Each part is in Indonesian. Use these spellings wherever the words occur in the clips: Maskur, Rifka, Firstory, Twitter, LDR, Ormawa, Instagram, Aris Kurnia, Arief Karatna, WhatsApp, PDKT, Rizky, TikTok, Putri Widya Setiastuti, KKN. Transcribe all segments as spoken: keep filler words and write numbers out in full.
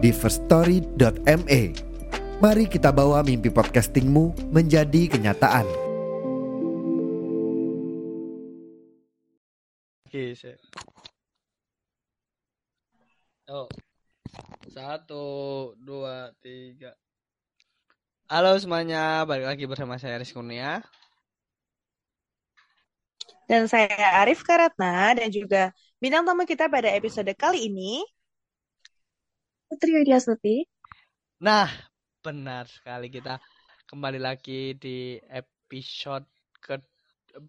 di first story dot me. Mari kita bawa mimpi podcastingmu menjadi kenyataan. Oke, sip. Oh. Satu, dua, tiga. Halo semuanya, balik lagi bersama saya Aris Kurnia. Dan saya Arief Karatna, dan juga bintang tamu kita pada episode kali ini, Putri Widya Setiastuti. Nah, benar sekali, kita kembali lagi di episode ke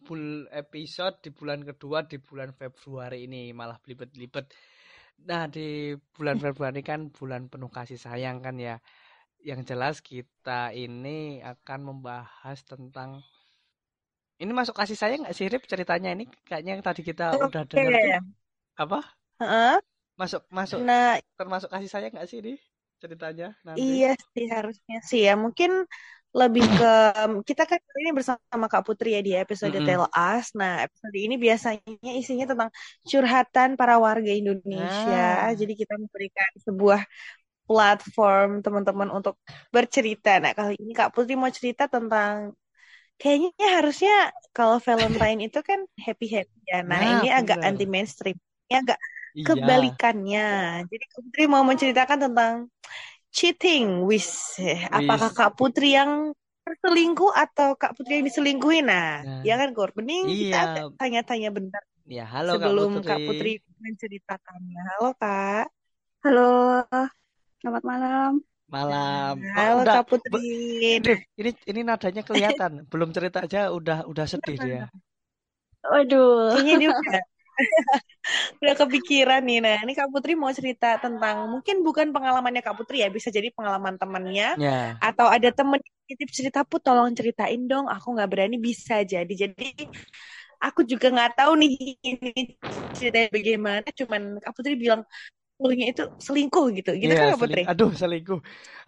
bul, episode di bulan kedua di bulan Februari ini, malah belibet-belibet. Nah, di bulan Februari kan bulan penuh kasih sayang kan ya. Yang jelas kita ini akan membahas tentang ini masuk kasih sayang nggak sih Rip ceritanya ini? Kayaknya tadi kita okay. udah dengar tuh. Apa? Uh-huh. Masuk masuk nah, termasuk kasih sayang nggak sih ini ceritanya nanti? Iya sih, harusnya sih ya. Mungkin lebih ke kita kan ini bersama Kak Putri ya di episode mm-hmm. Tell Us. Nah, episode ini biasanya isinya tentang curhatan para warga Indonesia. Ah. Jadi kita memberikan sebuah platform teman-teman untuk bercerita. Nah, kali ini Kak Putri mau cerita tentang kayaknya harusnya kalau Valentine itu kan happy-happy ya. Nah, nah ini bener. Agak anti mainstream. Ini agak kebalikannya. Iya. Jadi Kak Putri mau menceritakan tentang cheating. Wis, apakah Kak Putri yang terselingkuh atau Kak Putri yang diselingkuhi? Nah, nah. ya kan Gor, bening iya. Kita tanya-tanya bentar. Ya, halo sebelum Kak Putri. Kak Putri menceritakannya. Halo Kak. Halo. Selamat malam. Malam. Halo udah, Kak Putri. Be- ini ini nadanya kelihatan. Belum cerita aja udah udah sedih dia. Waduh. Kayaknya dia udah udah kepikiran nih. Nah, ini Kak Putri mau cerita tentang mungkin bukan pengalamannya Kak Putri ya, bisa jadi pengalaman temannya yeah. atau ada temen titip cerita, Put tolong ceritain dong, aku nggak berani, bisa jadi. Jadi aku juga nggak tahu nih ini ceritanya bagaimana, cuman Kak Putri bilang pulangnya itu selingkuh gitu, gitu yeah, kan Kak Putri? Seling- Aduh selingkuh,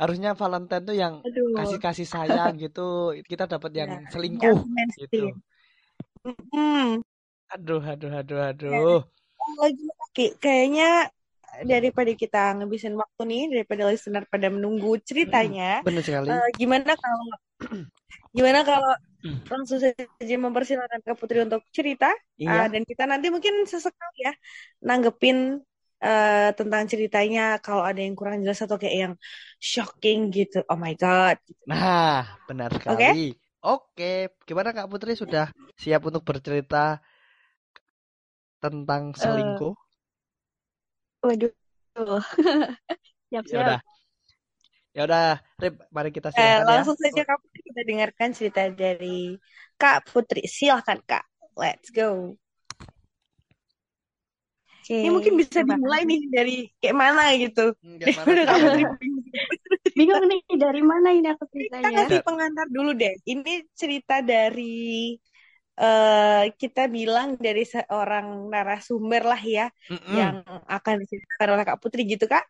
harusnya Valentine tuh yang Aduh. kasih-kasih sayang gitu, kita dapat yang yeah. selingkuh yeah, gitu. Mm-hmm. Aduh, aduh, aduh, aduh. Lagi lagi, kayaknya daripada kita ngabisin waktu nih, daripada listener pada menunggu ceritanya. Benar sekali. Uh, gimana kalau, gimana kalau langsung saja mempersilakan Kak Putri untuk cerita, iya. uh, dan kita nanti mungkin sesekali ya nanggepin uh, tentang ceritanya kalau ada yang kurang jelas atau kayak yang shocking gitu. Oh my god. Nah, benar sekali. Oke, okay? okay. Gimana Kak Putri sudah siap untuk bercerita tentang selingkuh? Uh, waduh. Siap-siap. Yaudah. Yaudah, Rip, mari kita silakan eh, langsung ya. Saja Kak Putri, kita dengarkan cerita dari Kak Putri. Silakan Kak. Let's go. Okay. Ini mungkin bisa dimulai nih dari kayak mana gitu. Enggak, mana Kak Putri. Bingung nih dari mana ini aku ceritanya. Kita kasih pengantar dulu deh. Ini cerita dari Uh, kita bilang dari seorang narasumber lah ya, Mm-mm. yang akan diceritakan oleh Kak Putri gitu Kak.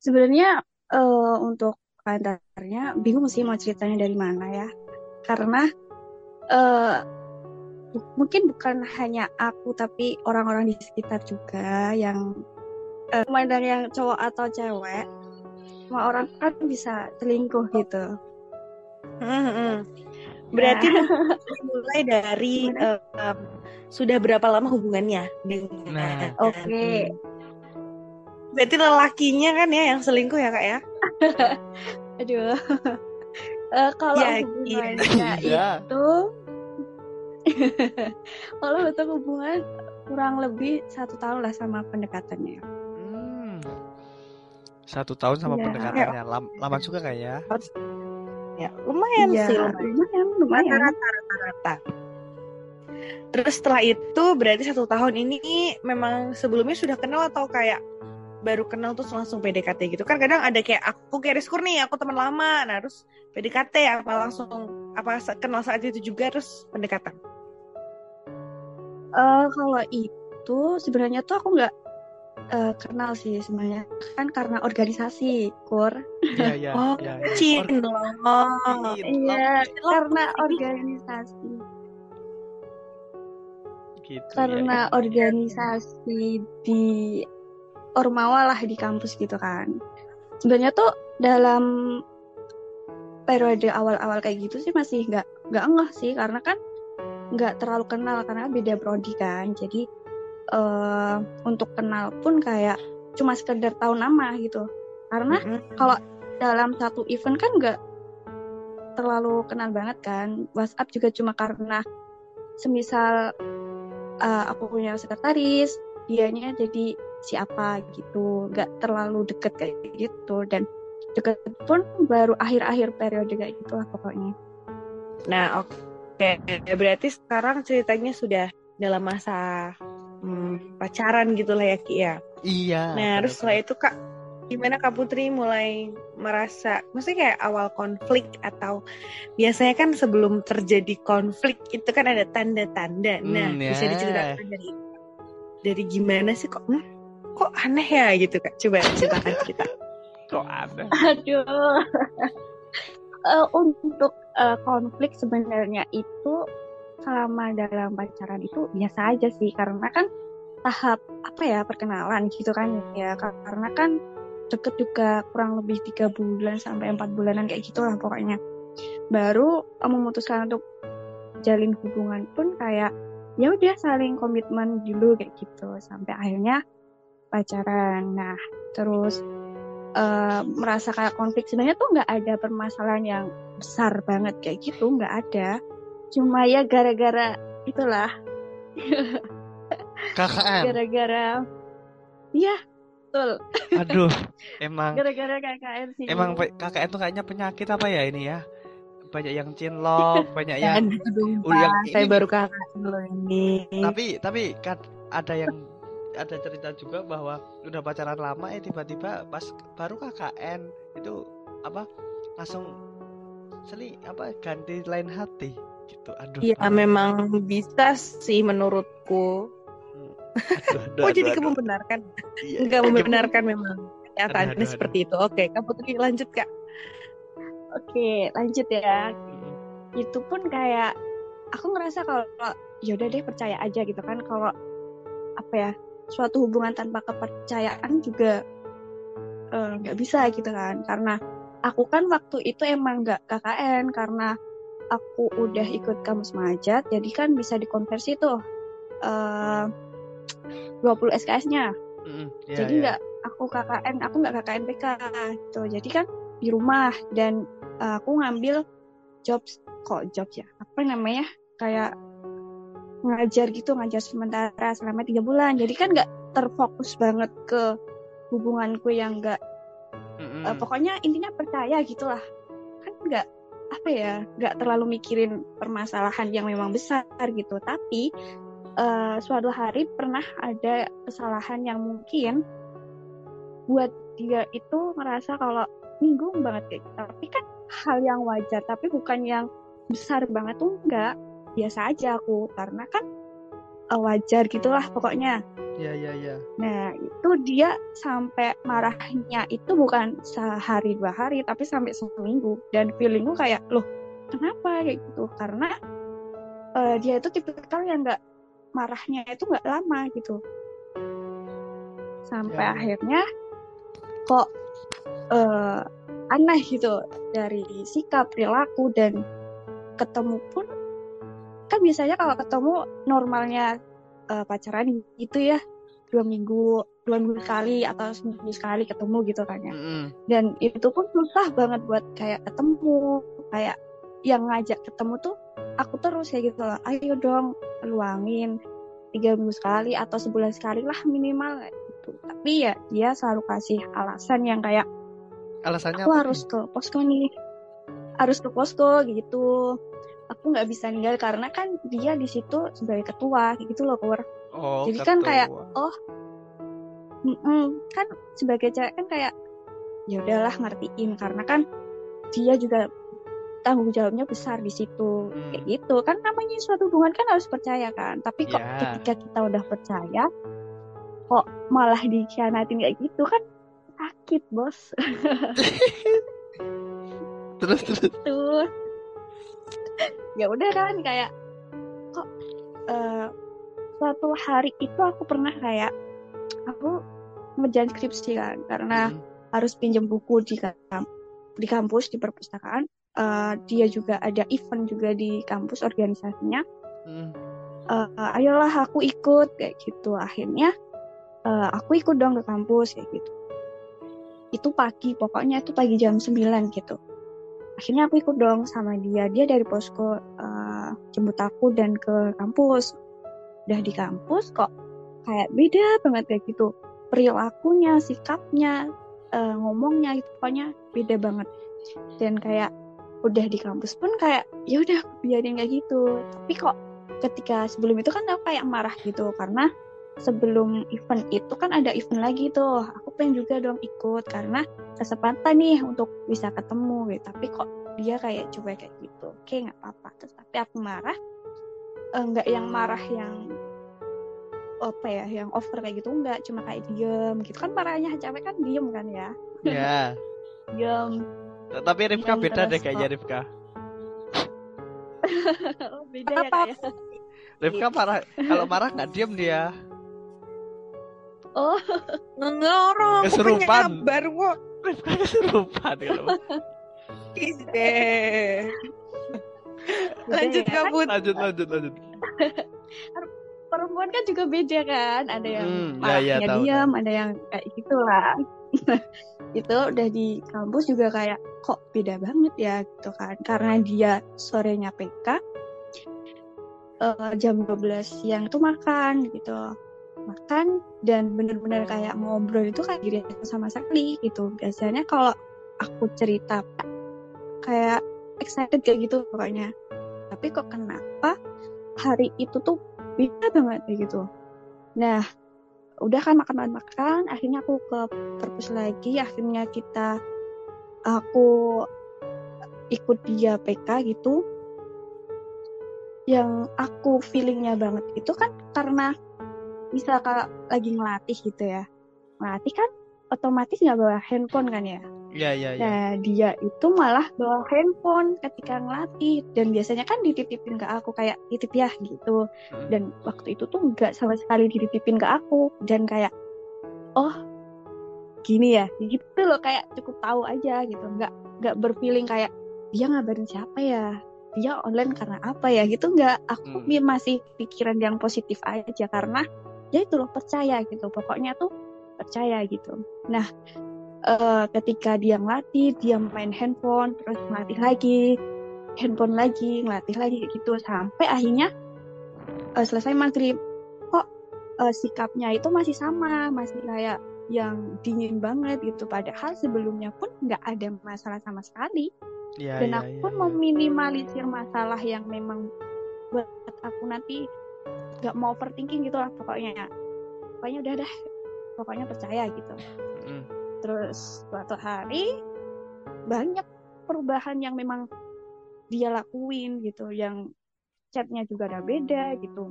Sebenarnya uh, untuk antaranya bingung sih mau ceritanya dari mana ya, karena uh, mungkin bukan hanya aku tapi orang-orang di sekitar juga yang uh, mantan yang cowok atau cewek, semua orang kan bisa selingkuh gitu. Mm-hmm. Berarti nah. mulai dari uh, um, sudah berapa lama hubungannya dengan nah. Oke. Okay. Berarti lelakinya kan ya yang selingkuh ya Kak ya? Aduh. Uh, kalau ya, hubungannya iya. itu kalau untuk hubungan kurang lebih satu tahun lah sama pendekatannya. Hmm. Satu tahun sama ya. pendekatannya Lam- lama juga Kak ya? Ya, lumayan ya, sih lumayan, lumayan, lumayan. Rata-rata. Terus setelah itu berarti satu tahun ini memang sebelumnya sudah kenal atau kayak baru kenal terus langsung P D K T gitu? Kan kadang ada kayak aku kayak Aris Kurnia, aku teman lama, nah terus P D K T apa langsung apa kenal saat itu juga terus pendekatan? Uh, kalau itu sebenarnya tuh aku nggak uh, kenal sih sebenarnya, kan karena organisasi kur. Yeah, yeah, oh, yeah, yeah. Cin loh. Oh, iya, karena organisasi. Gitu, karena ya, organisasi di Ormawa lah di kampus gitu kan. Sebenarnya tuh dalam periode awal-awal kayak gitu sih masih nggak nggak ngeh sih, karena kan nggak terlalu kenal karena beda prodi kan. Jadi uh, untuk kenal pun kayak cuma sekedar tahu nama gitu. Karena mm-hmm. kalau dalam satu event kan nggak terlalu kenal banget kan. WhatsApp juga cuma karena semisal Uh, aku punya sekretaris, dianya jadi siapa gitu, nggak terlalu deket kayak gitu, dan deket pun baru akhir-akhir periode kayak gitulah pokoknya. Nah, oke, okay. Berarti sekarang ceritanya sudah dalam masa hmm, pacaran gitulah ya Ki ya. Iya. Nah, terus setelah itu Kak, gimana Kak Putri mulai merasa, maksudnya kayak awal konflik atau biasanya kan sebelum terjadi konflik itu kan ada tanda-tanda. Nah, mm, yeah. bisa diceritakan dari dari gimana sih kok? Hmm, kok aneh ya gitu Kak. Coba ceritakan kita. Kok aneh? Aduh. uh, untuk uh, konflik sebenarnya itu selama dalam pacaran itu biasa aja sih, karena kan tahap apa ya, perkenalan gitu kan ya, karena kan deket juga kurang lebih tiga bulan sampai empat bulanan kayak gitulah pokoknya. Baru memutuskan untuk jalin hubungan pun kayak ya udah saling komitmen dulu kayak gitu sampai akhirnya pacaran. Nah, terus uh, merasa kayak konflik sebenarnya tuh enggak ada permasalahan yang besar banget kayak gitu, enggak ada. Cuma ya gara-gara itulah. K K N. Gara-gara ya betul. Aduh, emang gara-gara K K N sih. Emang K K N tuh kayaknya penyakit apa ya ini ya? Banyak yang cinlok, banyak yang udah saya ini. Baru K K N loh ini. Tapi tapi kan ada yang ada cerita juga bahwa udah pacaran lama eh tiba-tiba pas baru K K N itu apa? Langsung seli apa ganti lain hati gitu. Aduh. Iya, memang bisa sih menurutku. Aduh, aduh, oh aduh, jadi aduh, membenarkan iya, nggak membenarkan aduh, memang kenyataannya seperti itu. Oke, Kak Putri lanjut Kak. Oke, lanjut ya. Itu pun kayak aku ngerasa kalau yaudah deh percaya aja gitu kan, kalau apa ya suatu hubungan tanpa kepercayaan juga nggak eh, bisa gitu kan, karena aku kan waktu itu emang nggak K K N karena aku udah ikut kamus Mahajat, jadi kan bisa dikonversi tuh eh, dua puluh S K S-nya. Mm, yeah, jadi enggak yeah. aku K K N, aku enggak K K N P K tuh. Jadi kan di rumah dan uh, aku ngambil jobs kok jobs ya. Apa namanya? Kayak ngajar gitu, ngajar sementara selama tiga bulan. Jadi kan enggak terfokus banget ke hubunganku yang enggak mm-hmm. uh, pokoknya intinya percaya gitulah. Kan enggak apa ya? Enggak terlalu mikirin permasalahan yang memang besar gitu. Tapi Uh, suatu hari pernah ada kesalahan yang mungkin buat dia itu ngerasa kalau nyinggung banget kayak gitu. Tapi kan hal yang wajar, tapi bukan yang besar banget tuh enggak. Biasa aja aku, karena kan uh, wajar gitulah pokoknya. Iya, iya, iya. Nah, itu dia sampai marahnya itu bukan sehari dua hari, tapi sampai seminggu. Dan feelingku kayak, loh kenapa kayak gitu? Karena uh, dia itu tipikal yang enggak marahnya itu nggak lama gitu, sampai ya. Akhirnya kok uh, aneh gitu dari sikap, perilaku, dan ketemu pun kan biasanya kalau ketemu normalnya uh, pacaran itu ya dua minggu dua minggu sekali atau seminggu sekali ketemu gitu kan ya, mm-hmm. dan itu pun susah banget buat kayak ketemu, kayak yang ngajak ketemu tuh aku terus kayak gitu loh, ayo dong luangin tiga minggu sekali atau sebulan sekali lah minimal gitu. Tapi ya dia selalu kasih alasan yang kayak alasannya aku harus nih? ke posko nih harus ke posko gitu, aku nggak bisa ninggal karena kan dia di situ sebagai ketua kayak gitu loh, Pur. Oh, jadi ketua. Kan kayak oh kan sebagai cewek kan kayak ya udahlah ngertiin karena kan dia juga tanggung jawabnya besar di situ hmm. kayak gitu kan, namanya suatu hubungan kan harus percaya kan, tapi kok yeah. ketika kita udah percaya kok malah dikhianatin kayak gitu kan sakit, Bos. Terus terus gitu. Ya udah kan kayak kok uh, suatu hari itu aku pernah kayak aku ngerjain skripsi kan karena hmm. harus pinjam buku di kamp- di kampus di perpustakaan. Uh, dia juga ada event juga di kampus organisasinya. Hmm. Uh, uh, ayolah aku ikut kayak gitu. Akhirnya uh, aku ikut dong ke kampus kayak gitu. Itu pagi, pokoknya itu pagi jam sembilan gitu. Akhirnya aku ikut dong sama dia. Dia dari posko uh, jemput aku dan ke kampus. Udah di kampus kok kayak beda banget kayak gitu. Perilakunya, sikapnya, uh, ngomongnya gitu, pokoknya beda banget. Dan kayak udah di kampus pun kayak ya udah biarin kayak gitu, tapi kok ketika sebelum itu kan aku kayak marah gitu karena sebelum event itu kan ada event lagi tuh, aku pengen juga dong ikut karena kesempatan nih untuk bisa ketemu gitu, tapi kok dia kayak cuek kayak gitu. Oke nggak apa-apa, terus tapi aku marah nggak eh, yang marah yang apa ya yang over kayak gitu, nggak, cuma kayak diem gitu kan, marahnya cewek kan diem kan ya ya yeah. diem. Tapi Rifka ya, beda deh kayaknya Rifka. Oh, beda ya kayaknya. Rifka marah, kalau marah nggak diem dia. Oh, ngelorong. Kesurupan. Baru kok. Rifka kesurupan kalau. Ide. Lanjut ya, kabut. Lanjut lanjut lanjut. Perempuan kan juga beda kan, ada yang hmm, marahnya ya, ya, diem, ada yang kayak gitulah. Itu udah di kampus juga kayak kok beda banget ya gitu kan, karena dia sorenya P K uh, jam dua belas siang tuh makan gitu, makan dan bener-bener kayak ngobrol itu kayak diri sama sekali gitu. Biasanya kalau aku cerita kayak excited kayak gitu pokoknya, tapi kok kenapa hari itu tuh beda banget gitu. Nah udah kan makan-makan, akhirnya aku ke perpus lagi, akhirnya kita aku ikut dia P K gitu. Yang aku feelingnya banget itu kan karena misal kalau lagi ngelatih gitu ya, ngelatih kan otomatis nggak bawa handphone kan ya. Iya iya. Ya. Nah dia itu malah bawa handphone ketika ngelatih dan biasanya kan dititipin ke aku kayak titip ya gitu. Hmm. Dan waktu itu tuh nggak sama sekali dititipin ke aku dan kayak oh gini ya gitu loh, kayak cukup tahu aja gitu, nggak nggak berfeeling kayak dia ngabarin siapa ya, dia online karena apa ya gitu, nggak. Aku hmm. masih pikiran yang positif aja karena ya itu loh percaya gitu, pokoknya tuh percaya gitu. Nah Uh, ketika dia ngelatih, dia main handphone, terus ngelatih lagi, handphone lagi, ngelatih lagi gitu sampai akhirnya uh, selesai maghrib. Kok uh, sikapnya itu masih sama, masih kayak yang dingin banget gitu. Padahal sebelumnya pun nggak ada masalah sama sekali. Ya, Dan ya, aku ya, ya. meminimalisir masalah yang memang buat aku nanti nggak mau overthinking gitu lah pokoknya. Pokoknya udah dah, pokoknya percaya gitu. Mm. Terus suatu hari banyak perubahan yang memang dia lakuin gitu, yang chatnya juga ada beda gitu.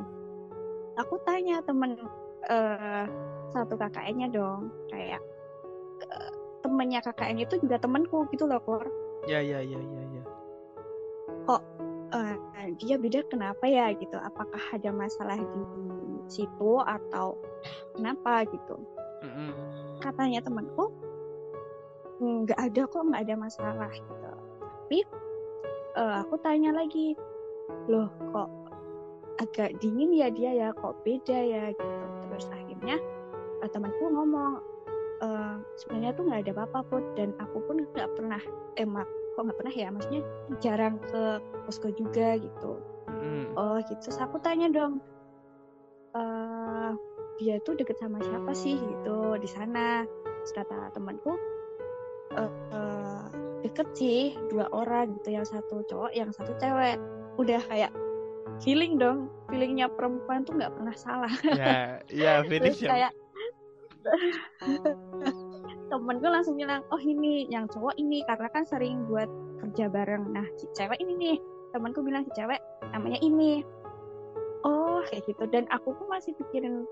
Aku tanya temen uh, satu K K N-nya dong, kayak uh, temennya K K N itu juga temanku gitu loh, Kor. Ya ya ya ya ya. Kok uh, dia beda kenapa ya gitu? Apakah ada masalah di situ atau kenapa gitu? Mm-hmm. Katanya temanku nggak ada kok, nggak ada masalah gitu. Tapi uh, aku tanya lagi, loh kok agak dingin ya dia ya, kok beda ya gitu. Terus akhirnya uh, temanku ngomong uh, sebenarnya tuh nggak ada apa-apa pun, dan aku pun nggak pernah emak eh, kok nggak pernah ya, maksudnya jarang ke posko juga gitu. Mm. Oh gitu. Terus aku tanya dong, uh, dia tuh deket sama siapa sih gitu di sana? Terus kata temanku e, e, deket sih dua orang gitu, yang satu cowok yang satu cewek. udah kayak feeling dong, feelingnya perempuan tuh nggak pernah salah. Ya, ya feeling terus kayak temenku langsung bilang, oh ini yang cowok ini, karena kan sering buat kerja bareng. Nah si cewek ini nih, temanku bilang si cewek namanya ini. Oh kayak gitu, dan aku pun masih pikirin,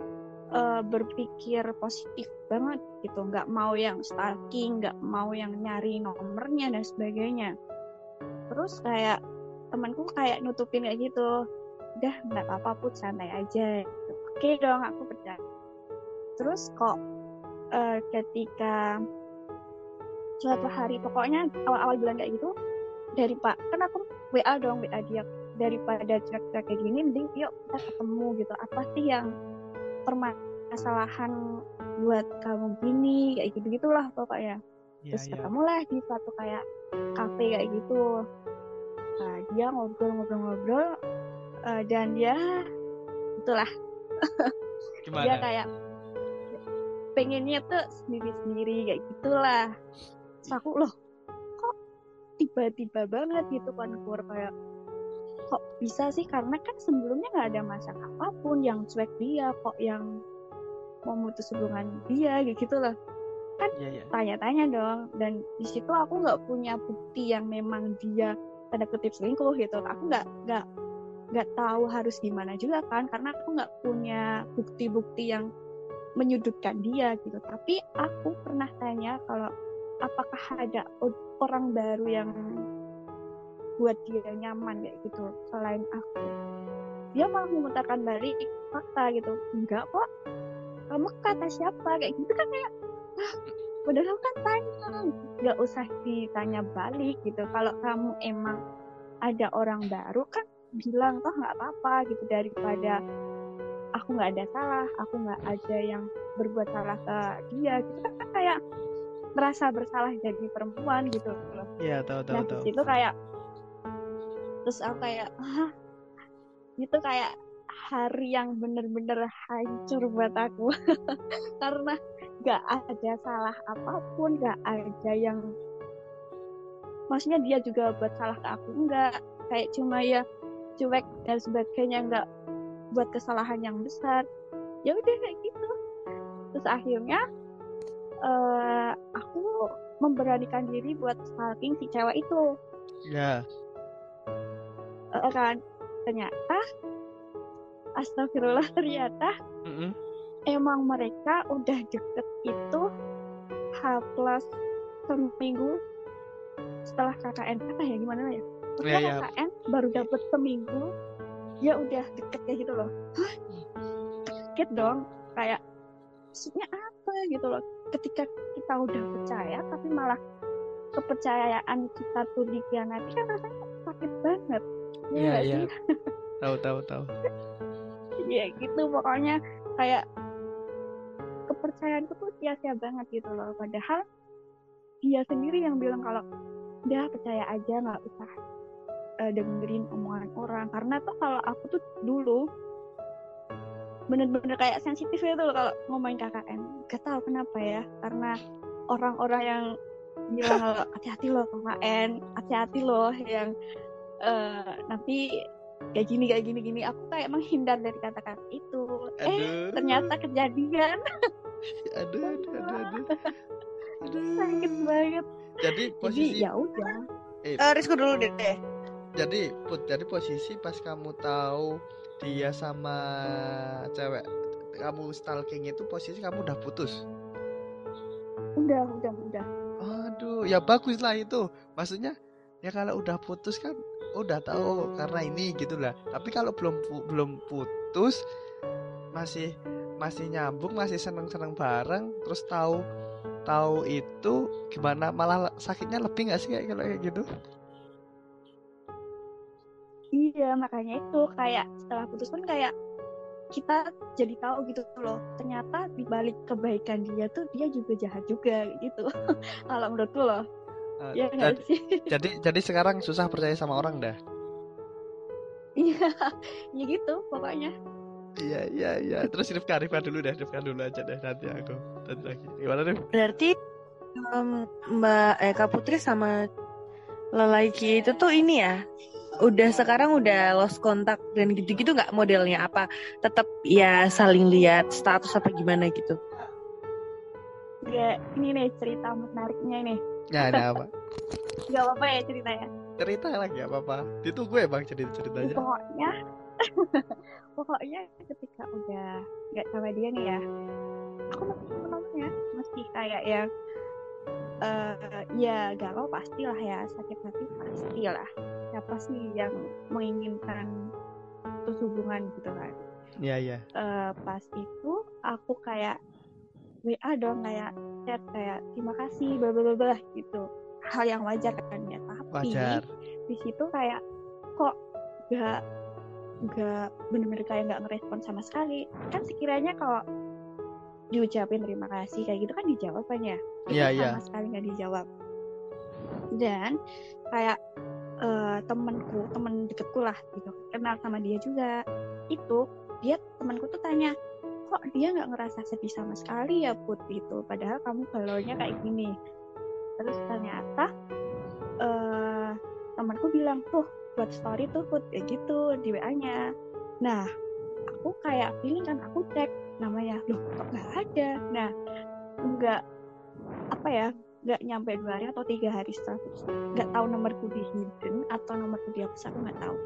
Uh, berpikir positif banget gitu, nggak mau yang stalking, nggak mau yang nyari nomornya dan sebagainya. Terus kayak temanku kayak nutupin kayak gitu, udah nggak apa-apa Put, santai aja. Oke dong, aku percaya. Terus kok uh, ketika suatu hari, pokoknya awal-awal bulan kayak gitu, dari Pak, kan aku W A dong, W A dia, daripada cerita kayak gini, mending yuk kita ketemu gitu. Apa sih yang permasalahan buat kamu gini, kayak gitu-gitulah pokoknya. Ya, terus ya, ketemulah di suatu kayak kafe kayak gitu. Nah, dia ngobrol-ngobrol-ngobrol uh, dan dia itulah. Dia kayak pengennya tuh sendiri-sendiri kayak gitulah. Terus aku, loh kok tiba-tiba banget gitu kan, keluar kayak kok bisa sih, karena kan sebelumnya nggak ada masalah apapun yang cuek dia kok yang memutus hubungan dia gitu loh kan. Yeah, yeah. Tanya-tanya dong, dan di situ aku nggak punya bukti yang memang dia tanda kutip selingkuh gitu. Aku nggak nggak nggak tahu harus gimana juga kan, karena aku nggak punya bukti-bukti yang menyudutkan dia gitu. Tapi aku pernah tanya kalau apakah ada orang baru yang buat dia nyaman kayak gitu selain aku. Dia malah memutarkan balik fakta gitu, enggak kok, kamu kata siapa kayak gitu kan. Kayak ah, udah kamu kan tanya, nggak usah ditanya balik gitu. Kalau kamu emang ada orang baru kan bilang, toh nggak apa-apa gitu, daripada aku nggak ada salah, aku nggak ada yang berbuat salah ke dia gitu kan. Kayak merasa bersalah jadi perempuan gitu loh. Iya, tahu tahu tahu. Nah itu kayak, terus aku kayak, ah, itu kayak hari yang bener-bener hancur buat aku. Karena gak ada salah apapun, gak ada yang, maksudnya dia juga buat salah ke aku, enggak. Kayak cuma ya cuek dan sebagainya, enggak buat kesalahan yang besar. Ya udah kayak gitu. Terus akhirnya uh, aku memberanikan diri buat stalking si cewek itu. Ya. Yeah. Kan ternyata astagfirullah ternyata mm-hmm. emang mereka udah deket itu H plus seminggu setelah K K N. Apa ya, gimana ya, setelah yeah, K K N yeah. baru dapet seminggu ya udah deket ya gitu loh. Hah? Deket dong, kayak maksudnya apa gitu loh, ketika kita udah percaya tapi malah kepercayaan kita tuh dikhianati kan rasanya sakit banget. Iya, iya. Tahu, tahu, tahu. Iya, gitu pokoknya kayak kepercayaanku tuh sia-sia banget gitu loh. Padahal dia sendiri yang bilang kalau udah percaya aja, nggak usah uh, dengerin omongan orang. Karena tuh kalau aku tuh dulu bener-bener kayak sensitif gitu loh kalau ngomongin K K N. Gak tau kenapa ya, karena orang-orang yang bilang kalau hati-hati loh K K N, hati-hati loh yang Uh, nanti kayak gini kayak gini gini, aku kayak menghindar dari kata-kata itu. Aduh. Eh ternyata kejadian. Aduh aduh aduh aduh. Aduh. Sakit banget. Jadi posisi. Jadi, ya udah. Eh, uh, Rizku dulu deh. Jadi Put, jadi posisi pas kamu tahu dia sama cewek kamu stalking itu, posisi kamu udah putus. Udah udah udah. Aduh ya bagus lah itu, maksudnya ya kalau udah putus kan udah tahu karena ini gitulah. Tapi kalau belum belum putus masih masih nyambung, masih seneng-seneng bareng, terus tahu tahu itu gimana, malah sakitnya lebih nggak sih kayak kalau kayak gitu? Iya makanya itu, kayak setelah putus pun kayak kita jadi tahu gitu loh, ternyata dibalik kebaikan dia tuh dia juga jahat juga gitu. Kalau menurutku loh. Uh, ya, jadi, jadi jadi sekarang susah percaya sama orang dah. Iya, ya gitu pokoknya. Iya iya iya. Terus Rif Karifah dulu deh, Rif dulu aja deh, nanti aku nanti lagi. Gimana Rif? Berarti um, Mbak eh, Kak Putri sama lelaki itu tuh ini ya udah sekarang udah lost kontak dan gitu-gitu nggak modelnya, apa tetap ya saling lihat status apa gimana gitu? Gak, ini nih cerita menariknya ini. Nggak ada apa? Gak apa-apa ya ceritanya? Cerita lah, gak apa-apa. Itu gue bang cerita-ceritanya. Pokoknya, pokoknya ketika udah nggak sama dia nih ya, aku masih menolongnya, masih kayak yang Uh, ya galau pastilah ya, sakit hati pastilah. Siapa sih yang menginginkan putus hubungan gitu kan? Iya yeah, iya. Yeah. Uh, pas itu aku kayak W A dong, kayak chat kayak terima kasih, bla bla bla gitu. Hal yang wajar kan ya. Tapi wajar. Di situ kayak kok gak gak benar-benar kayak gak ngerespon sama sekali. Kan sekiranya kalau diucapin terima kasih kayak gitu kan dijawabannya, yeah, sama yeah. sekali nggak dijawab. Dan kayak uh, temanku, teman deketku lah gitu, kenal sama dia juga, itu dia temanku tuh tanya, kok dia nggak ngerasa sedih sama sekali ya Put itu, padahal kamu galaunya kayak gini. Terus ternyata uh, temanku bilang tuh buat story tuh Put kayak gitu di W A-nya. Nah aku kayak feeling kan, aku cek namanya, loh kok gak ada. Nah gak apa ya, gak nyampe dua hari atau tiga hari setelah, gak tahu nomorku di hidden atau nomorku di hapus, aku gak tahu.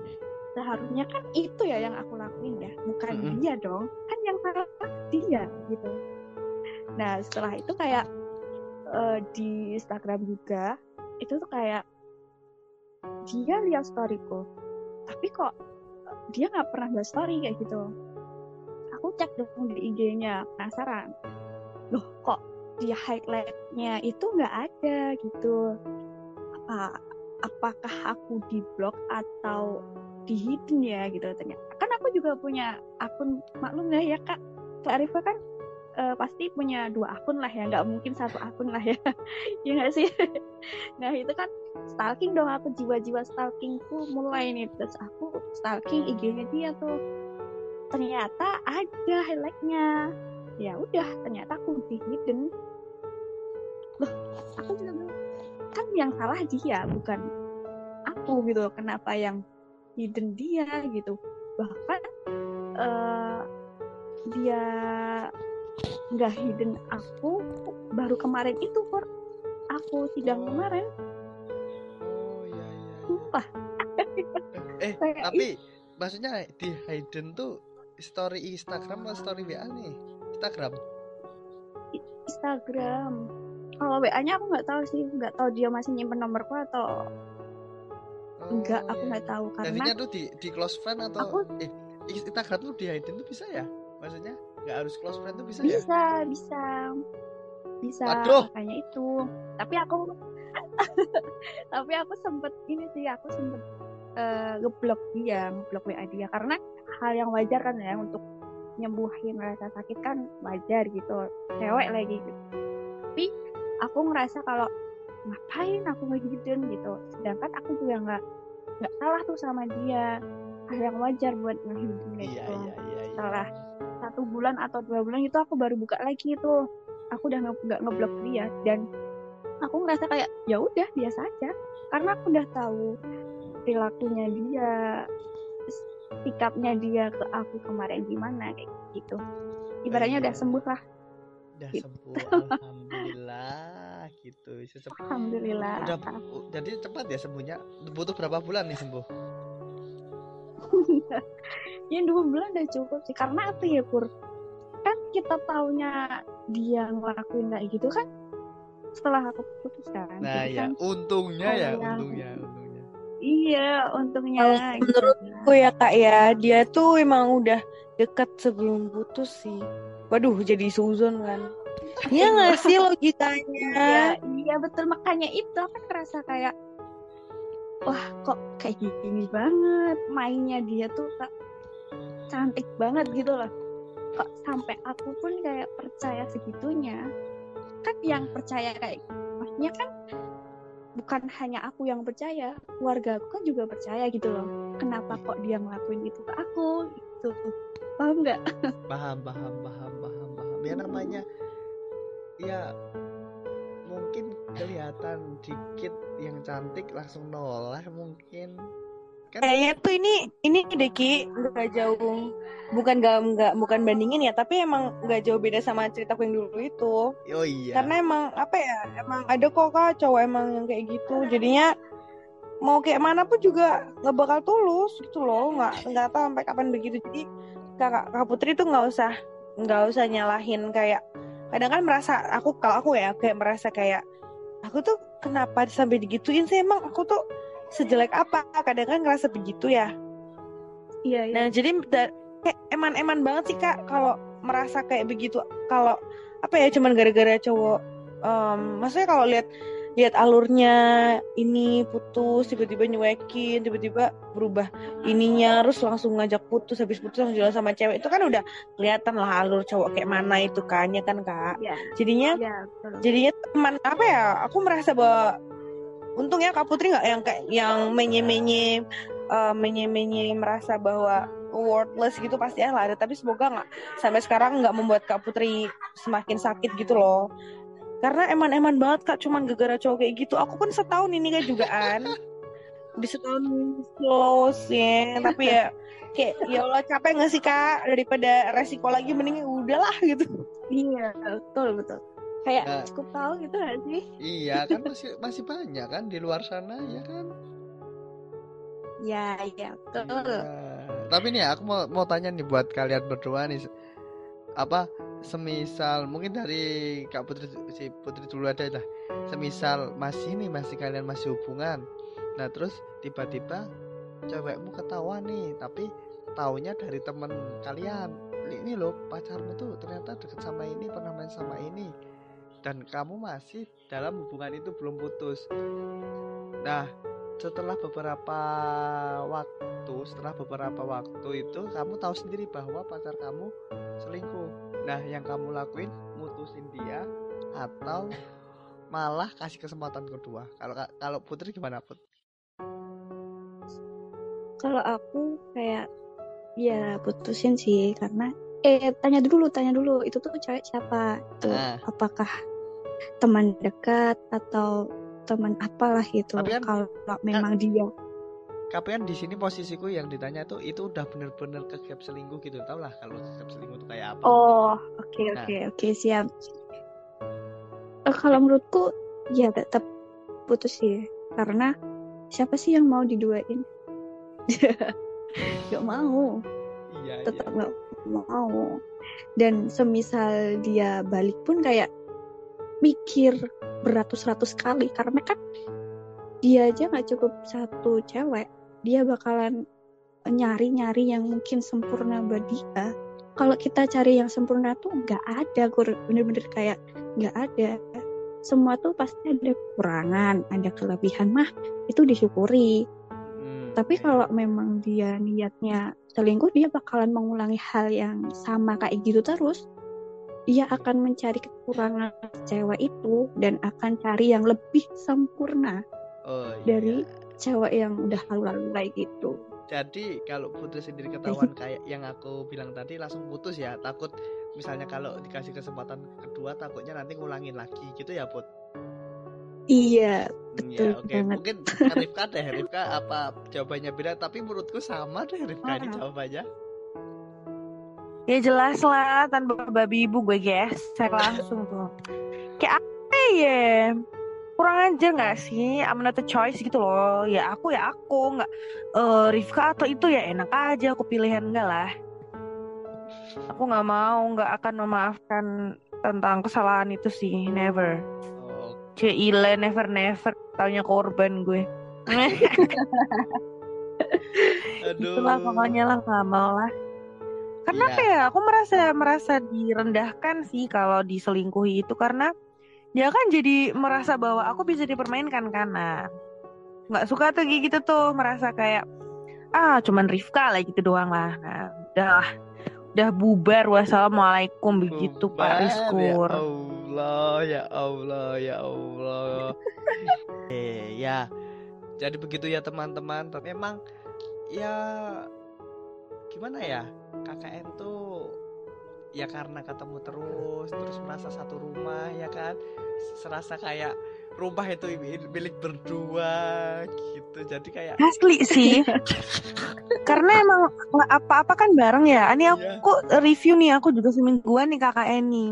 Seharusnya kan itu ya yang aku lakuin ya, bukan mm-hmm. dia dong, kan yang salah dia gitu. Nah setelah itu kayak uh, di Instagram juga itu tuh kayak dia lihat storyku, tapi kok dia gak pernah lihat story kayak gitu. Aku cek dong di I G-nya, penasaran. Loh kok di highlight-nya itu nggak ada gitu. Apa, apakah aku di blog atau di hidden ya gitu ternyata. Kan aku juga punya akun, maklum lah ya Kak. Kak Arifah kan uh, pasti punya dua akun lah ya, nggak mungkin satu akun lah ya. Ya nggak sih? Nah itu kan stalking dong aku, jiwa-jiwa stalkingku mulai nih. Terus aku stalking I G-nya dia tuh. Ternyata ada highlight-nya. Ya udah, ternyata aku di hidden. Loh, aku juga bilang, kan yang salah dia, bukan aku gitu. Kenapa yang hidden dia gitu? Bahkan uh, dia nggak hidden aku baru kemarin itu, for aku sidang kemarin. Oh iya iya. Sumpah. Eh, tapi maksudnya di hidden tuh story Instagram atau story W A nih? Instagram. Instagram. Kalau W A-nya aku nggak tahu sih, nggak tahu dia masih nyimpen nomorku atau oh, enggak, iya. Aku nggak tahu karena. Jadinya tuh di di close friend atau aku, eh Instagram tuh di hidden tuh bisa ya? Maksudnya nggak harus close friend tuh bisa, bisa ya? Bisa, bisa, bisa. Aduh. Makanya itu. Tapi aku, tapi aku sempet ini sih, aku sempet uh, ngeblok dia, ngeblok W A dia karena hal yang wajar kan ya, untuk nyembuhin rasa sakit kan wajar gitu, cewek lagi gitu. Tapi aku ngerasa kalau ngapain aku ngejidun gitu, sedangkan aku juga nggak nggak salah tuh sama dia, hal yang wajar buat ngejidun gitu. Iya, iya, iya, iya. Setelah satu bulan atau dua bulan itu aku baru buka lagi itu, aku udah nggak ngeblok dia dan aku ngerasa kayak ya udah biasa aja, karena aku udah tahu perilakunya dia, sikapnya dia ke aku kemarin gimana kayak gitu. Ibaratnya udah sembuh lah. Udah gitu. Sembuh, alhamdulillah gitu. Sesep... Alhamdulillah. Udah, jadi cepat ya sembuhnya. Butuh berapa bulan nih sembuh? Ya dua bulan udah cukup sih. Karena apa ya Pur? Kan kita taunya dia ngelakuin kayak gitu kan setelah aku putuskan. Nah jadi ya, kan untungnya ya, untungnya. untungnya. Iya, untungnya. Menurutku ya Kak ya, dia tuh emang udah deket sebelum putus sih. Waduh, jadi suzon kan. Iya nggak sih logikanya? Iya, iya betul, makanya itu aku ngerasa kayak, wah kok kayak gini banget, mainnya dia tuh Kak, cantik banget gitu loh. Kok sampai aku pun kayak percaya segitunya. Kan yang percaya kayak, maksudnya kan bukan hanya aku yang percaya, keluarga aku kan juga percaya gitu loh. Kenapa kok dia ngelakuin itu ke aku? Itu paham nggak? Paham, paham, paham, paham, paham. Ya namanya, ya mungkin kelihatan dikit yang cantik langsung nolak mungkin. Kayaknya tuh ini ini Deki nggak jauh, bukan nggak nggak bukan bandingin ya, tapi emang nggak jauh beda sama ceritaku yang dulu itu. Oh iya. Karena emang apa ya, emang ada kok kak cowok emang yang kayak gitu, jadinya mau kayak mana pun juga nggak bakal tulus gitu loh, nggak nggak tahu sampai kapan begitu. Jadi kakak kak Putri tuh nggak usah nggak usah nyalahin, kayak kadang kan merasa aku kalau aku ya kayak merasa kayak aku tuh kenapa sampai digituin sih, emang aku tuh sejelek apa, kadang kan ngerasa begitu ya. Iya, iya. Nah jadi da- kayak eman-eman banget sih kak kalau merasa kayak begitu, kalau apa ya cuman gara-gara cowok. um, Maksudnya kalau lihat lihat alurnya ini putus, tiba-tiba nyuekin, tiba-tiba berubah ininya, terus langsung ngajak putus, habis putus langsung jalan sama cewek, itu kan udah kelihatan lah alur cowok kayak mana itu kan ya kan kak. Iya. Jadinya iya, jadinya teman apa ya, aku merasa bahwa untung ya Kak Putri nggak yang kayak yang menye-menye uh, menye-menye merasa bahwa worthless gitu, pasti ya lah ada, tapi semoga nggak sampai sekarang nggak membuat Kak Putri semakin sakit gitu loh. Karena eman-eman banget Kak cuman gara-gara cowok kayak gitu. Aku kan setahun ini kan jugaan bisa tahun close ya, tapi ya kayak ya Allah capek nggak sih Kak, daripada resiko lagi mending udahlah gitu. Iya betul betul. Kayak nah, cukup tahu gitu gak sih? Iya kan masih masih banyak kan di luar sana ya kan? Ya ya betul. Iya. Tapi nih aku mau mau tanya nih buat kalian berdua nih, apa semisal mungkin dari Kak Putri, si Putri dulu ada lah. Semisal masih nih masih kalian masih hubungan, nah terus tiba-tiba cewekmu ketahuan nih, tapi taunya dari temen kalian, ini loh pacarmu tuh ternyata deket sama ini, pernah main sama ini, dan kamu masih dalam hubungan itu belum putus. Nah setelah beberapa waktu setelah beberapa waktu itu kamu tahu sendiri bahwa pacar kamu selingkuh. Nah yang kamu lakuin mutusin dia atau malah kasih kesempatan kedua? Kalau kalau Putri gimana Put? Kalau aku kayak ya putusin sih, karena eh tanya dulu tanya dulu itu tuh cewek siapa tuh, nah. Apakah teman dekat atau teman apalah gitu. Kan, kalau memang kan, dia K P N di sini posisiku yang ditanya tuh itu udah bener-bener kegap selingkuh gitu, tau lah kalau kegap selingkuh itu kayak apa. Oh oke okay, nah. oke okay, oke okay, siap. Uh, kalau menurutku ya tetap putus sih, karena siapa sih yang mau diduain? Gak mau. Iya, tetap iya. Gak mau. Dan semisal dia balik pun kayak mikir beratus-ratus kali, karena kan dia aja gak cukup satu cewek, dia bakalan nyari-nyari yang mungkin sempurna buat dia. Kalau kita cari yang sempurna tuh gak ada, bener-bener kayak gak ada. Semua tuh pasti ada kekurangan, ada kelebihan mah itu disyukuri. hmm. Tapi kalau memang dia niatnya selingkuh, dia bakalan mengulangi hal yang sama kayak gitu terus. Dia akan mencari kekurangan cewek itu dan akan cari yang lebih sempurna oh, iya. dari cewek yang udah lalu-lalu kayak gitu. Jadi kalau Putri sendiri ketahuan kayak yang aku bilang tadi, langsung putus ya, takut misalnya kalau dikasih kesempatan kedua takutnya nanti ngulangin lagi gitu ya Put? Iya betul ya, okay. banget. Mungkin Rifka deh, Rifka apa jawabannya beda, tapi menurutku sama deh Rifka oh. ini jawabannya. Ya jelas lah, tanpa babi ibu gue guys, saya langsung tuh. Kayak apa ya, kurang aja gak sih, I'm not a choice gitu loh. Ya aku ya aku, gak uh, Rifka atau itu ya enak aja, aku pilihan enggak lah. Aku gak mau, gak akan memaafkan tentang kesalahan itu sih, never. Ceile never never, taunya korban gue. Aduh. Itulah pokoknya lah, nggak mau lah. Karena ya. kayak aku merasa merasa direndahkan sih kalau diselingkuhi itu, karena dia kan jadi merasa bahwa aku bisa dipermainkan karena nggak suka tuh gitu tuh, merasa kayak ah cuman Rifka lah gitu doang lah. Nah udah udah bubar, wassalamualaikum begitu Pak Riskur. Ya Allah, ya Allah, ya Allah. Eh ya, jadi begitu ya teman-teman. Memang ya gimana ya, K K N tuh ya karena ketemu terus, terus merasa satu rumah, ya kan, serasa kayak rumah itu milik berdua gitu. Jadi kayak asli sih. Karena emang apa-apa kan bareng ya. Ini aku yeah. review nih, aku juga semingguan nih K K N nih.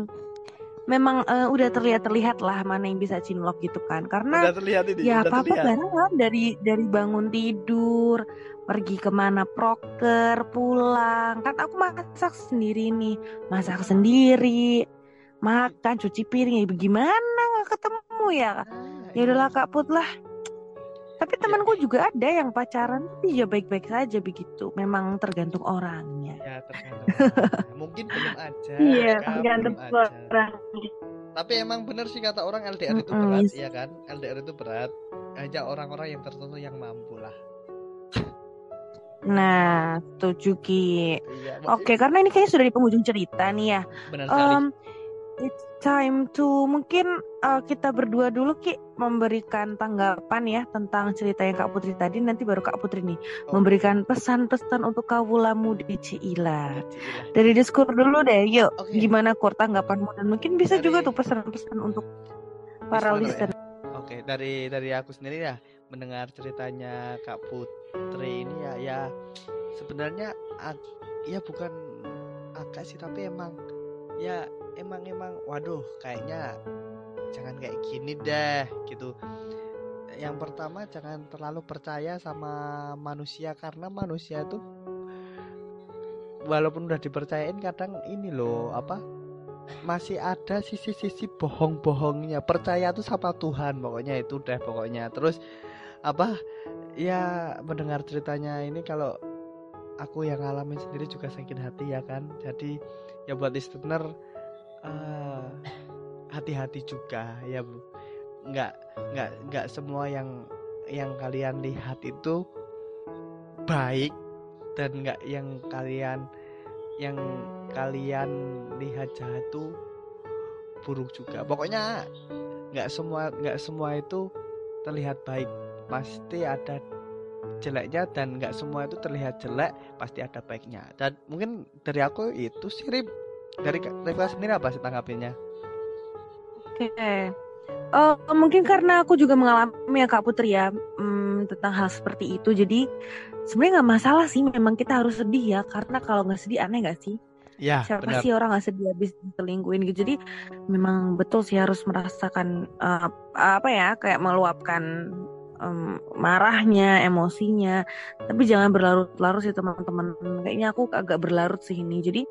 Memang uh, udah terlihat-terlihat lah mana yang bisa cinlok gitu kan. Karena ini, ya apa-apa bareng lah, dari dari bangun tidur, pergi kemana proker, pulang. Kan aku masak sendiri nih, masak sendiri, makan, cuci piring, ya gimana gak ketemu ya. Ya udahlah Kak Put lah. Tapi temanku ya. juga ada yang pacaran tapi ya baik-baik saja begitu. Memang tergantung orangnya. Ya tergantung. Orangnya. Mungkin belum aja. Iya, tergantung orang. Tapi emang benar sih kata orang, L D R mm-hmm. itu berat, yes. ya kan? L D R itu berat. Hanya orang-orang yang tertentu yang mampu lah. Nah, setuju Ki. Ya, oke, itu. Karena ini kayaknya sudah di penghujung cerita nih ya. Benar sekali. Um, It's time to mungkin uh, kita berdua dulu Ki memberikan tanggapan ya tentang cerita yang Kak Putri tadi. Nanti baru Kak Putri nih oh. memberikan pesan-pesan untuk kawulamu di Ciila. Dari Diskur dulu deh, yuk okay. Gimana Kur tanggapanmu, dan mungkin bisa dari... juga tuh pesan-pesan untuk para listener. Oke okay, dari dari aku sendiri ya, mendengar ceritanya Kak Putri ini ya, ya sebenarnya ya bukan agak sih, tapi emang ya emang emang waduh kayaknya jangan kayak gini deh gitu. Yang pertama, jangan terlalu percaya sama manusia, karena manusia tuh walaupun udah dipercayain kadang ini loh apa masih ada sisi-sisi bohong-bohongnya. Percaya tuh sama Tuhan pokoknya, itu deh pokoknya. Terus apa ya, mendengar ceritanya ini kalau aku yang ngalamin sendiri juga sakit hati ya kan. Jadi ya buat listener, Uh, hati-hati juga ya bu, nggak nggak nggak semua yang yang kalian lihat itu baik, dan nggak yang kalian yang kalian lihat jahat itu buruk juga. Pokoknya nggak semua nggak semua itu terlihat baik, pasti ada jeleknya, dan nggak semua itu terlihat jelek, pasti ada baiknya. Dan mungkin dari aku itu sih. Dari Reva sendiri apa sih tanggapinnya? Oke, okay. uh, mungkin karena aku juga mengalami ya Kak Putri ya hmm, tentang hal seperti itu. Jadi sebenarnya nggak masalah sih, memang kita harus sedih ya, karena kalau nggak sedih aneh nggak sih? Ya, siapa benar. Sih orang nggak sedih habis ditelingkuin gitu. Jadi memang betul sih harus merasakan uh, apa ya kayak meluapkan Um, marahnya, emosinya, tapi jangan berlarut-larut sih teman-teman. Kayaknya aku agak berlarut sih ini. Jadi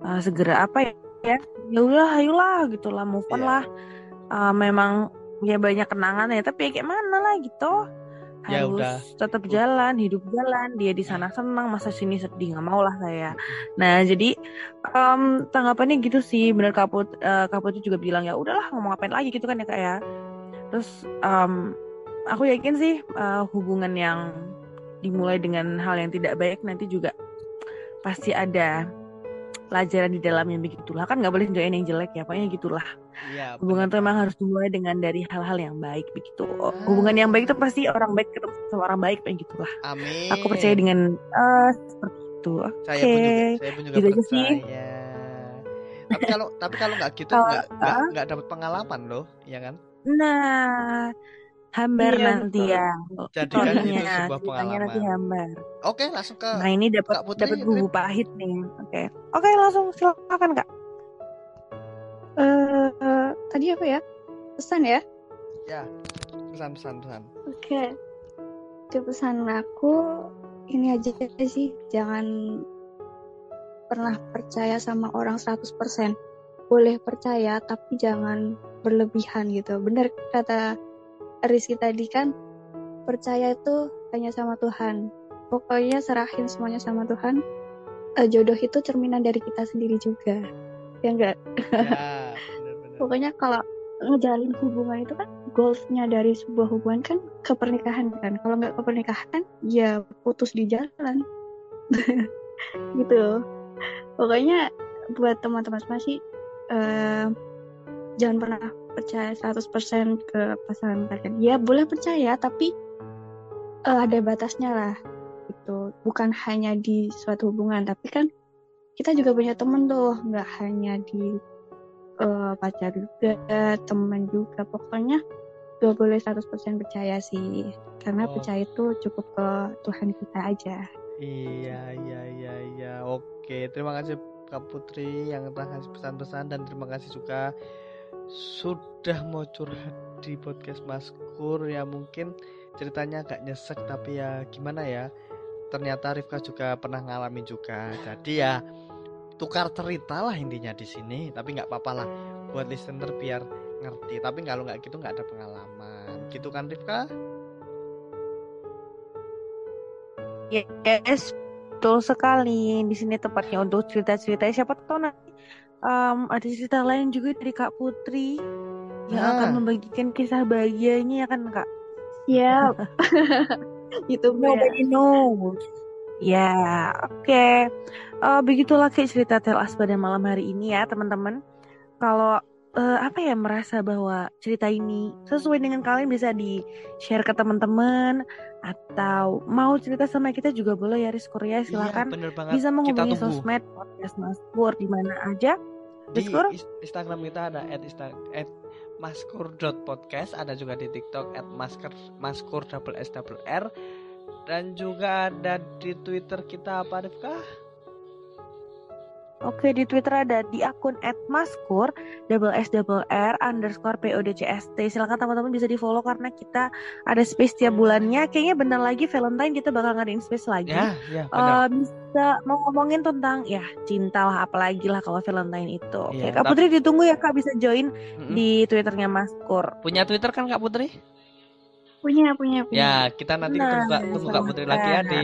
uh, segera apa ya? Ya udah, ayolah gitulah, move on yeah. lah. Uh, memang ya banyak kenangan ya, tapi ya kayak mana lah gitu. Ya harus udah. Tetap jalan, hidup jalan. Dia di sana senang, masa sini sedih, nggak mau lah saya. Nah jadi um, tanggapannya gitu sih. Bener Kak Put, uh, Kak Put juga bilang ya udahlah, ngomong apain lagi gitu kan ya Kak ya. Terus um, aku yakin sih uh, hubungan yang dimulai dengan hal yang tidak baik nanti juga pasti ada pelajaran di dalamnya begitulah. Kan gak boleh ngejain yang jelek ya, pokoknya gitulah ya. Hubungan betul. Tuh memang harus dimulai dengan dari hal-hal yang baik begitu. ah. Hubungan yang baik itu pasti orang baik ketemu sama orang baik kayak gitulah. Amin. Aku percaya dengan uh, seperti itu. Oke okay. Saya pun juga, saya pun juga gitu percaya. Tapi kalau tapi kalau gak gitu gak, gak, gak dapat pengalaman loh ya kan. Nah hambar iya, nanti betul. Ya jadikan itu sebuah pengalaman nanti hambar. Oke langsung ke nah ini dapat dapat bumbu pahit nih. Oke oke langsung silakan Kak. Uh, uh, tadi apa ya, pesan ya ya pesan pesan pesan oke itu pesan aku ini aja sih, jangan pernah percaya sama orang seratus persen. Boleh percaya tapi jangan berlebihan gitu. Bener kata Rizky tadi kan, percaya itu hanya sama Tuhan. Pokoknya serahin semuanya sama Tuhan. E, jodoh itu cerminan dari kita sendiri juga. Ya enggak? Ya, benar-benar. Pokoknya kalau ngejalin hubungan itu kan goals-nya dari sebuah hubungan kan ke pernikahan kan. Kalau enggak ke pernikahan, ya putus di jalan. Gitu. Pokoknya buat teman-teman semua sih, e, jangan pernah percaya seratus persen ke pasangan kalian. Ya boleh percaya tapi uh, ada batasnya lah gitu. Bukan hanya di suatu hubungan, tapi kan kita juga punya temen tuh, nggak hanya di uh, pacar juga, temen juga. Pokoknya gak boleh seratus persen percaya sih, karena oh. percaya itu cukup ke Tuhan kita aja. Iya, iya, iya, iya. Oke, terima kasih Kak Putri yang telah kasih pesan-pesan, dan terima kasih juga sudah mau curhat di podcast Maskur. Ya mungkin ceritanya agak nyesek, tapi ya gimana ya, ternyata Rifka juga pernah ngalamin juga. Jadi ya tukar cerita lah intinya di sini, tapi nggak apa-apa lah buat listener biar ngerti. Tapi kalau nggak gitu nggak ada pengalaman, gitu kan Rifka? Yes, betul sekali. Di sini tempatnya untuk cerita-cerita. Siapa tahu nanti um, ada cerita lain juga dari Kak Putri yang nah. akan membagikan kisah bahagianya, ya kan Kak? Iya. Yep. Itu nobody knows. Ya, oke. Okay. Uh, begitulah kayak cerita Tell Us pada malam hari ini ya, teman-teman. Kalau uh, apa ya merasa bahwa cerita ini sesuai dengan kalian, bisa di-share ke teman-teman, atau mau cerita sama kita juga boleh ya, Aris Kurnia, silakan. Iya, bisa menghubungi sosmed podcast Maskur di mana aja. Di Instagram kita ada et maskur dot podcast, ada juga di TikTok et maskur maskur double s double r, dan juga ada di Twitter kita apa Arif kah? Oke, di Twitter ada di akun et maskur double s double r underscore podcast. Silakan teman-teman bisa di follow, karena kita ada space tiap bulannya. Kayaknya bentar lagi Valentine kita bakal ngadain space lagi. Ya, ya, benar. Uh, bisa mau ngomongin tentang ya cinta lah, apalagi lah kalau Valentine itu. Oke, ya, Kak tapi... Putri ditunggu ya Kak, bisa join mm-hmm. di Twitternya Maskur. Punya Twitter kan Kak Putri? Punya, punya, punya. Ya, kita nanti nah, tunggu Kak Putri lagi ya di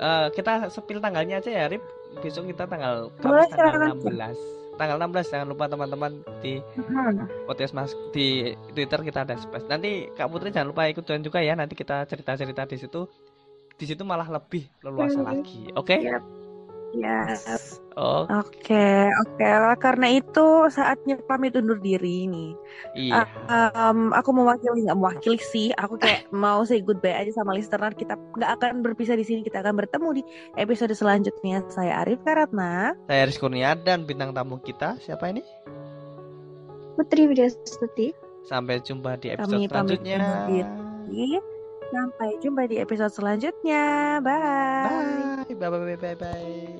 uh, kita sepil tanggalnya aja ya, Rip. Besok kita tanggal Kamis, tanggal enam belas. Tanggal enam belas jangan lupa teman-teman di podcast Mas di Twitter kita ada space. Nanti Kak Putri jangan lupa ikut join juga ya. Nanti kita cerita-cerita di situ. Di situ malah lebih leluasa hmm. lagi. Oke? Okay? Yep. Yes. Oke, okay. oke. Okay, okay. Karena itu saatnya pamit undur diri nih. Iya. Uh, um, aku mewakili, nggak mewakili sih. Aku kayak mau say goodbye aja sama listener. Kita nggak akan berpisah di sini. Kita akan bertemu di episode selanjutnya. Saya Arief Karatna. Saya Aris Kurnia, dan bintang tamu kita siapa ini? Putri Widya Setiastuti. Sampai jumpa di episode Kami selanjutnya. Sampai jumpa di episode selanjutnya. Bye. Bye. Bye. Bye. Bye. Bye.